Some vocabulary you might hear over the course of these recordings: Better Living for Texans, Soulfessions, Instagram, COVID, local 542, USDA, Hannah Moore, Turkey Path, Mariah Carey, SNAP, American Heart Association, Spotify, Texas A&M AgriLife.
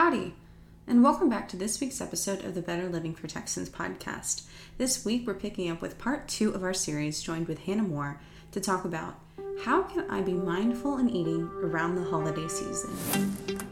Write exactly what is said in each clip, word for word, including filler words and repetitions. Howdy, and welcome back to this week's episode of the Better Living for Texans podcast. This week, we're picking up with part two of our series, joined with Hannah Moore, to talk about how can I be mindful in eating around the holiday season?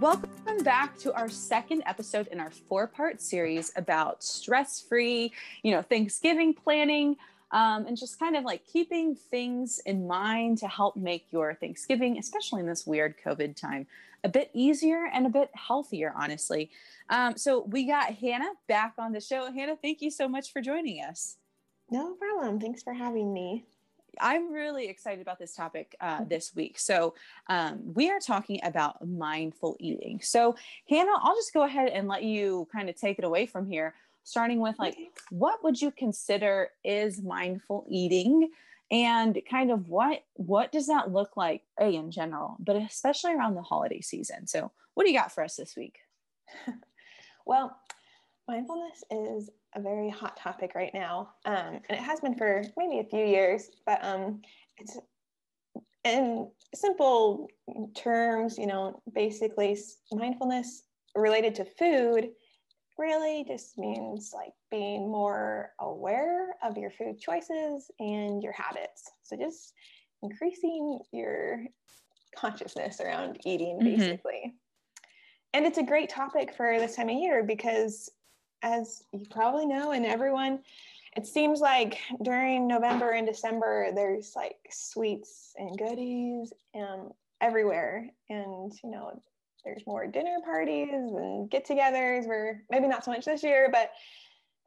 Welcome back to our second episode in our four-part series about stress-free, you know, Thanksgiving planning, um, and just kind of like keeping things in mind to help make your Thanksgiving, especially in this weird COVID time, a bit easier and a bit healthier, honestly. Um, so we got Hannah back on the show. Hannah, thank you so much for joining us. No problem. Thanks for having me. I'm really excited about this topic uh, this week. So um, we are talking about mindful eating. So Hannah, I'll just go ahead and let you kind of take it away from here, starting with like, what would you consider is mindful eating, and kind of what, what does that look like a, in general, but especially around the holiday season? So what do you got for us this week? Well, mindfulness is a very hot topic right now. Um, and it has been for maybe a few years, but um, it's in simple terms, you know, basically mindfulness related to food really just means like being more aware of your food choices and your habits. So just increasing your consciousness around eating, mm-hmm. basically. And it's a great topic for this time of year because, as you probably know, and everyone, it seems like during November and December, there's like sweets and goodies um, everywhere. And, you know, there's more dinner parties and get-togethers, where maybe not so much this year, but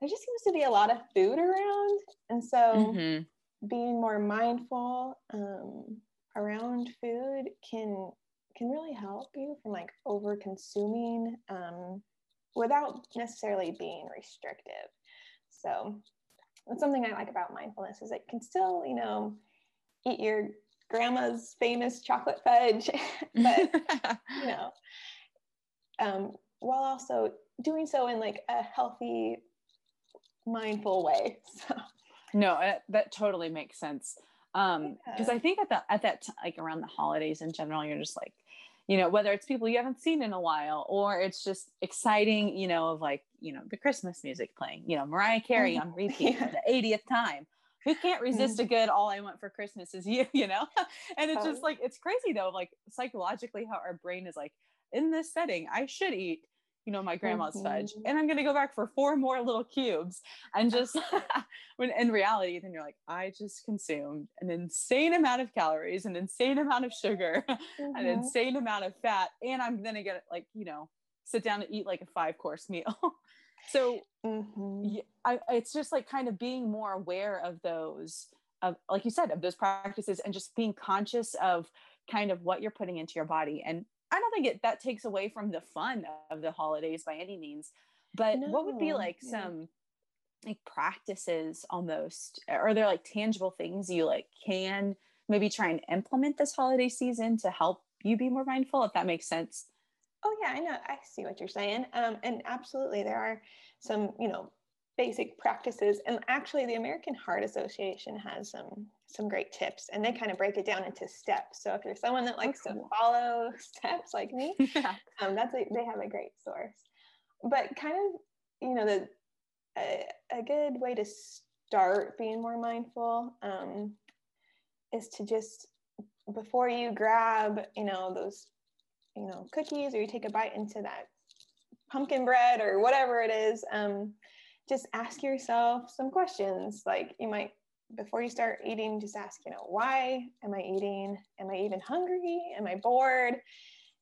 there just seems to be a lot of food around. And so mm-hmm. being more mindful um, around food can can really help you from like over-consuming um, without necessarily being restrictive. So that's something I like about mindfulness, is it can still, you know, eat your grandma's famous chocolate fudge, but, you know, um, while also doing so in like a healthy, mindful way. So. No, that, that totally makes sense. Um, yeah. 'Cause I think at that, at that, t- like around the holidays in general, you're just like, you know, whether it's people you haven't seen in a while, or it's just exciting, you know, of like, you know, the Christmas music playing, you know, Mariah Carey on repeat yeah. for the eightieth time. Who can't resist a good "All I Want for Christmas Is You," you know? And it's just like, it's crazy though, like psychologically how our brain is like, in this setting, I should eat, you know, my grandma's mm-hmm. fudge, and I'm going to go back for four more little cubes. And just when in reality, then you're like, I just consumed an insane amount of calories, an insane amount of sugar, mm-hmm. an insane amount of fat. And I'm going to get like, you know, sit down and eat like a five course meal. So mm-hmm. I, it's just like kind of being more aware of those, of like you said, of those practices, and just being conscious of kind of what you're putting into your body. And I don't think it, that takes away from the fun of the holidays by any means, but no. what would be like some like practices almost, or are there like tangible things you like can maybe try and implement this holiday season to help you be more mindful, if that makes sense? Oh yeah, I know. I see what you're saying. Um, and absolutely there are some, you know, basic practices, and actually the American Heart Association has some some great tips, and they kind of break it down into steps. So if you're someone that likes oh, cool. to follow steps like me, yeah. um, that's a, they have a great source. But kind of, you know, the a, a good way to start being more mindful um, is to just, before you grab, you know, those, you know, cookies, or you take a bite into that pumpkin bread or whatever it is, um, just ask yourself some questions. Like you might, before you start eating, just ask, you know, why am I eating? Am I even hungry? Am I bored?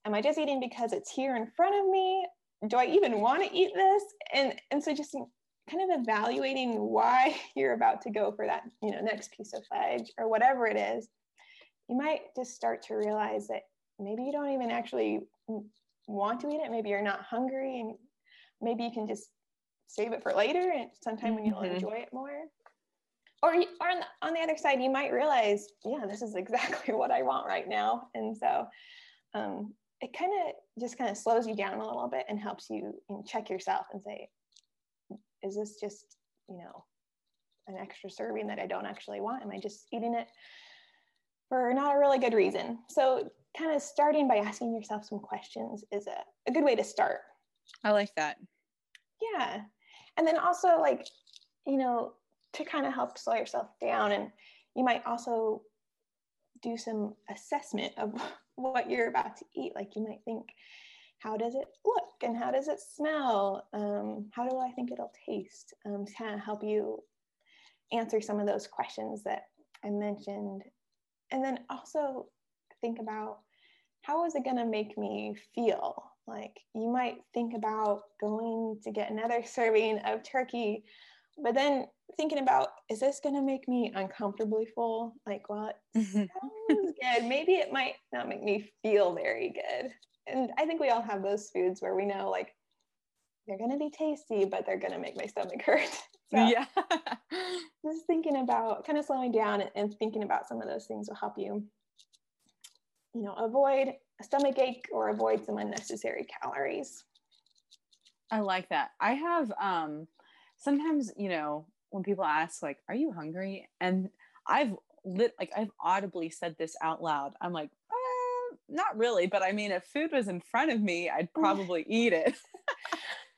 Am I just eating because it's here in front of me? Do I even want to eat this? And and so just kind of evaluating why you're about to go for that, you know, next piece of fudge or whatever it is, you might just start to realize that maybe you don't even actually want to eat it. Maybe you're not hungry, and maybe you can just save it for later and sometime when you'll mm-hmm. enjoy it more. Or, or on, the, on the other side, you might realize, yeah, this is exactly what I want right now. And so um, it kind of just kind of slows you down a little bit and helps you check yourself and say, is this just, you know, an extra serving that I don't actually want? Am I just eating it for not a really good reason? So kind of starting by asking yourself some questions is a, a good way to start. I like that. Yeah. And then also, like, you know, to kind of help slow yourself down. And you might also do some assessment of what you're about to eat. Like, you might think, how does it look? And how does it smell? Um, how do I think it'll taste? Um, to kind of help you answer some of those questions that I mentioned. And then also think about, how is it going to make me feel? Like, you might think about going to get another serving of turkey, but then thinking about, is this going to make me uncomfortably full? Like, well, it sounds good. Maybe it might not make me feel very good. And I think we all have those foods where we know, like, they're going to be tasty, but they're going to make my stomach hurt. So yeah. Just thinking about, kind of slowing down and, and thinking about some of those things will help you, you know, avoid a stomach ache or avoid some unnecessary calories. I like that. I have, um, sometimes, you know, when people ask, like, are you hungry? And I've lit, like, I've audibly said this out loud. I'm like, uh, not really. But I mean, if food was in front of me, I'd probably eat it.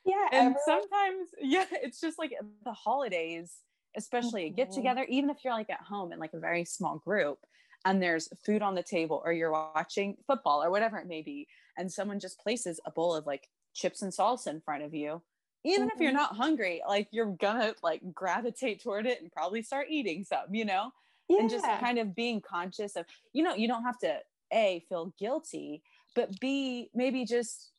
Yeah. And everyone. Sometimes, yeah, it's just like the holidays, especially a get together, even if you're like at home in like a very small group and there's food on the table or you're watching football or whatever it may be, and someone just places a bowl of like chips and salsa in front of you, even mm-hmm. if you're not hungry, like, you're gonna like gravitate toward it and probably start eating some, you know, yeah. And just kind of being conscious of, you know, you don't have to A, feel guilty, but B, maybe just,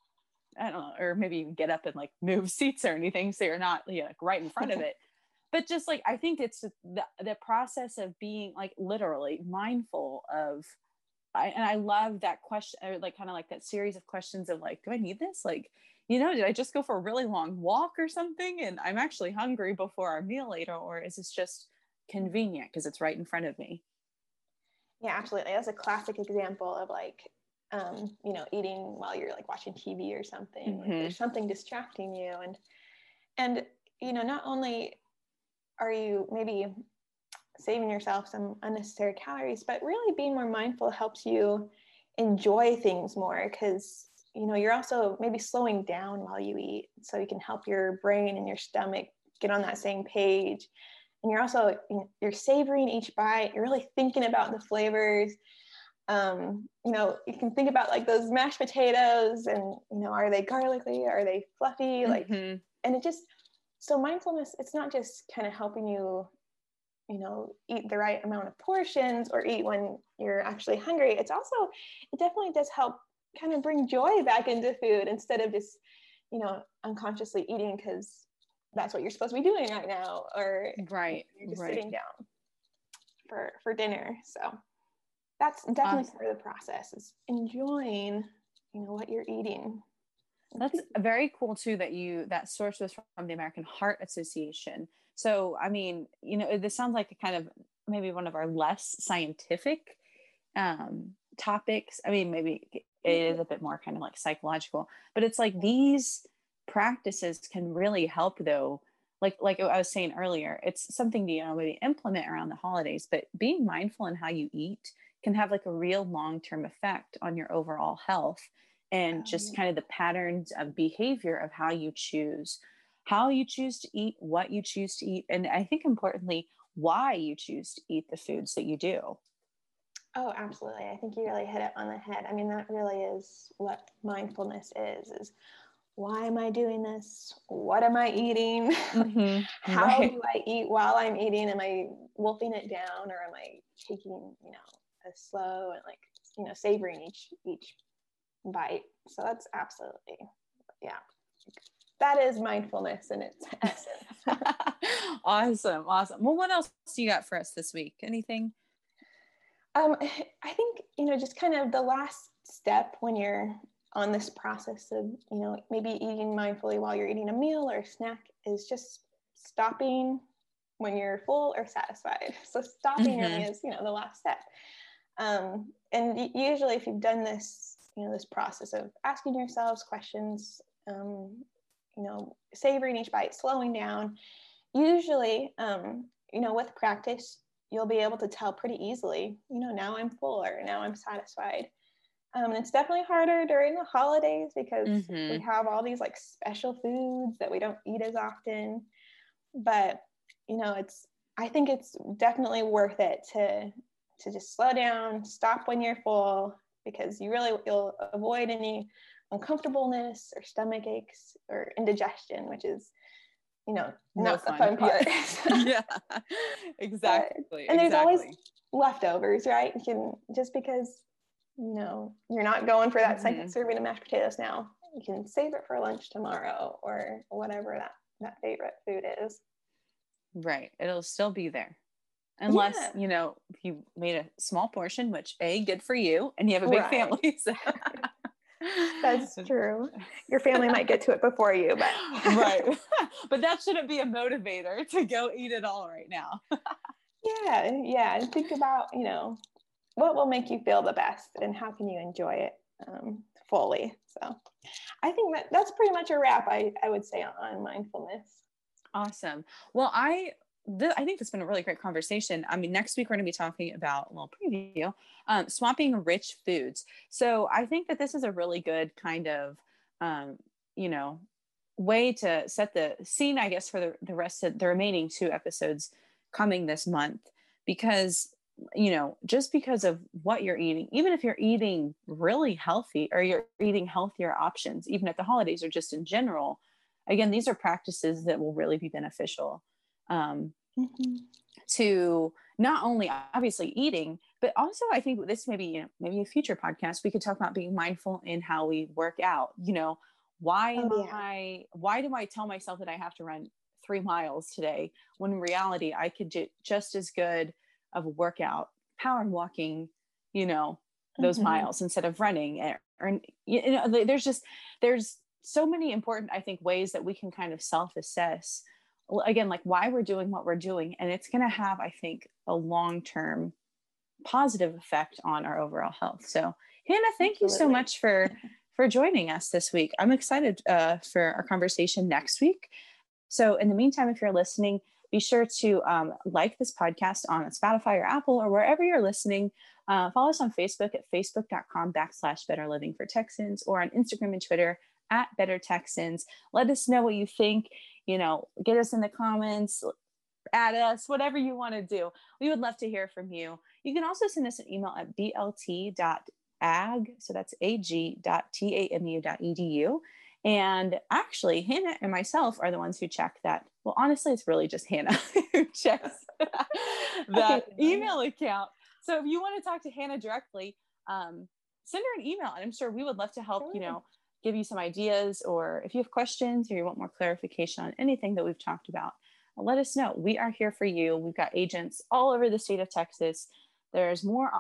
I don't know, or maybe even get up and like move seats or anything, so you're not, you know, like right in front of it. But just like, I think it's the, the process of being like literally mindful of, I, and I love that question, or like kind of like that series of questions of like, do I need this? Like, you know, did I just go for a really long walk or something? And I'm actually hungry before our meal later, or is this just convenient because it's right in front of me? Yeah, absolutely. That's a classic example of like, um, you know, eating while you're like watching T V or something, mm-hmm. like, there's something distracting you. And, and, you know, not only are you maybe saving yourself some unnecessary calories, but really being more mindful helps you enjoy things more, because, you know, you're also maybe slowing down while you eat, so you can help your brain and your stomach get on that same page. And you're also, you're savoring each bite. You're really thinking about the flavors. Um, you know, you can think about like those mashed potatoes and, you know, are they garlicky? Are they fluffy? Like, mm-hmm. and it just, so mindfulness, it's not just kind of helping you, you know, eat the right amount of portions or eat when you're actually hungry. It's also, it definitely does help kind of bring joy back into food instead of just, you know, unconsciously eating because that's what you're supposed to be doing right now, or right, you're just right. sitting down for, for dinner. So that's definitely awesome. Part of the process is enjoying, you know, what you're eating. That's very cool too, that you, that source was from the American Heart Association. So, I mean, you know, this sounds like a kind of maybe one of our less scientific um, topics. I mean, maybe it is a bit more kind of like psychological, but it's like these practices can really help though. Like, like I was saying earlier, it's something to, you know, maybe implement around the holidays, but being mindful in how you eat can have like a real long-term effect on your overall health. And just kind of the patterns of behavior of how you choose, how you choose to eat, what you choose to eat. And I think importantly, why you choose to eat the foods that you do. Oh, absolutely. I think you really hit it on the head. I mean, that really is what mindfulness is, is why am I doing this? What am I eating? Mm-hmm. How right. do I eat while I'm eating? Am I wolfing it down, or am I taking, you know, a slow and like, you know, savoring each, each bite? So that's absolutely, yeah, that is mindfulness in its essence. Awesome, awesome. Well, what else do you got for us this week? Anything? Um, I think, you know, just kind of the last step when you're on this process of, you know, maybe eating mindfully while you're eating a meal or a snack is just stopping when you're full or satisfied. So stopping mm-hmm. really is, you know, the last step. Um, and usually if you've done this, you know, this process of asking yourselves questions, um, you know, savoring each bite, slowing down, usually, um, you know, with practice, you'll be able to tell pretty easily, you know, now I'm full or now I'm satisfied. Um, and it's definitely harder during the holidays because mm-hmm. we have all these like special foods that we don't eat as often, but you know, it's, I think it's definitely worth it to, to just slow down, stop when you're full, because you really, you'll avoid any uncomfortableness or stomach aches or indigestion, which is, you know, not the fun part. Yeah, exactly. But, and there's exactly. always leftovers, right? You can, just because, you know, you're not going for that mm-hmm. second serving of mashed potatoes now, you can save it for lunch tomorrow or whatever that, that favorite food is. Right. It'll still be there. Unless, yeah. you know, if you made a small portion, which A, good for you, and you have a big right. family. So. That's true. Your family might get to it before you, but. Right. But that shouldn't be a motivator to go eat it all right now. Yeah. Yeah. And think about, you know, what will make you feel the best and how can you enjoy it um, fully? So I think that that's pretty much a wrap, I, I would say, on mindfulness. Awesome. Well, I th- I think it's been a really great conversation. I mean, next week we're going to be talking about a little preview, um, swapping rich foods. So I think that this is a really good kind of, um, you know, way to set the scene, I guess, for the, the rest of the remaining two episodes coming this month, because, you know, just because of what you're eating, even if you're eating really healthy or you're eating healthier options, even at the holidays or just in general, again, these are practices that will really be beneficial um, mm-hmm. to not only obviously eating, but also I think this may be, you know, maybe a future podcast, we could talk about being mindful in how we work out. You know, why oh, yeah. am I, why do I tell myself that I have to run three miles today when in reality I could do just as good of a workout, power and walking, you know, those mm-hmm. miles instead of running. And, and, you know, there's just, there's, so many important, I think, ways that we can kind of self-assess, again, like why we're doing what we're doing. And it's going to have, I think, a long-term positive effect on our overall health. So Hannah, thank Absolutely. you so much for, for joining us this week. I'm excited uh, for our conversation next week. So in the meantime, if you're listening, be sure to um, like this podcast on Spotify or Apple or wherever you're listening. Uh, follow us on Facebook at facebook.com backslash Better Living for Texans or on Instagram and Twitter at Better Texans. Let us know what you think, you know, get us in the comments, add us, whatever you want to do. We would love to hear from you. You can also send us an email at b l t dot a g, so that's A-G dot T-A-M-U dot E-D-U. And actually, Hannah and myself are the ones who check that. Well, honestly, it's really just Hannah who checks that email account. So if you want to talk to Hannah directly, um, send her an email and I'm sure we would love to help, you know, give you some ideas, or if you have questions or you want more clarification on anything that we've talked about, let us know. We are here for you. We've got agents all over the state of Texas. There's more,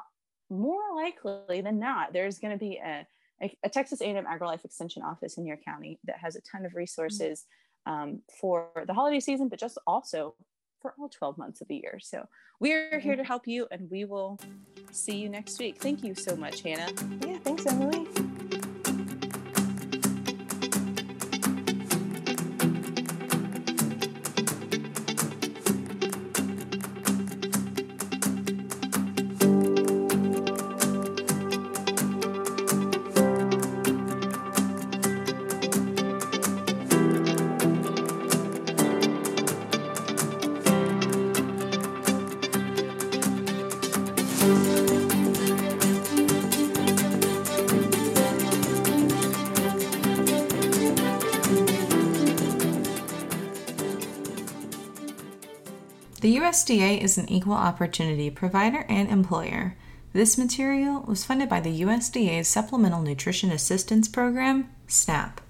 more likely than not, there's going to be a, a, a Texas A and M AgriLife Extension office in your county that has a ton of resources um, for the holiday season, but just also for all twelve months of the year. So we're here to help you and we will see you next week. Thank you so much, Hannah. Yeah, thanks, Emily. The U S D A is an equal opportunity provider and employer. This material was funded by the U S D A's Supplemental Nutrition Assistance Program, SNAP.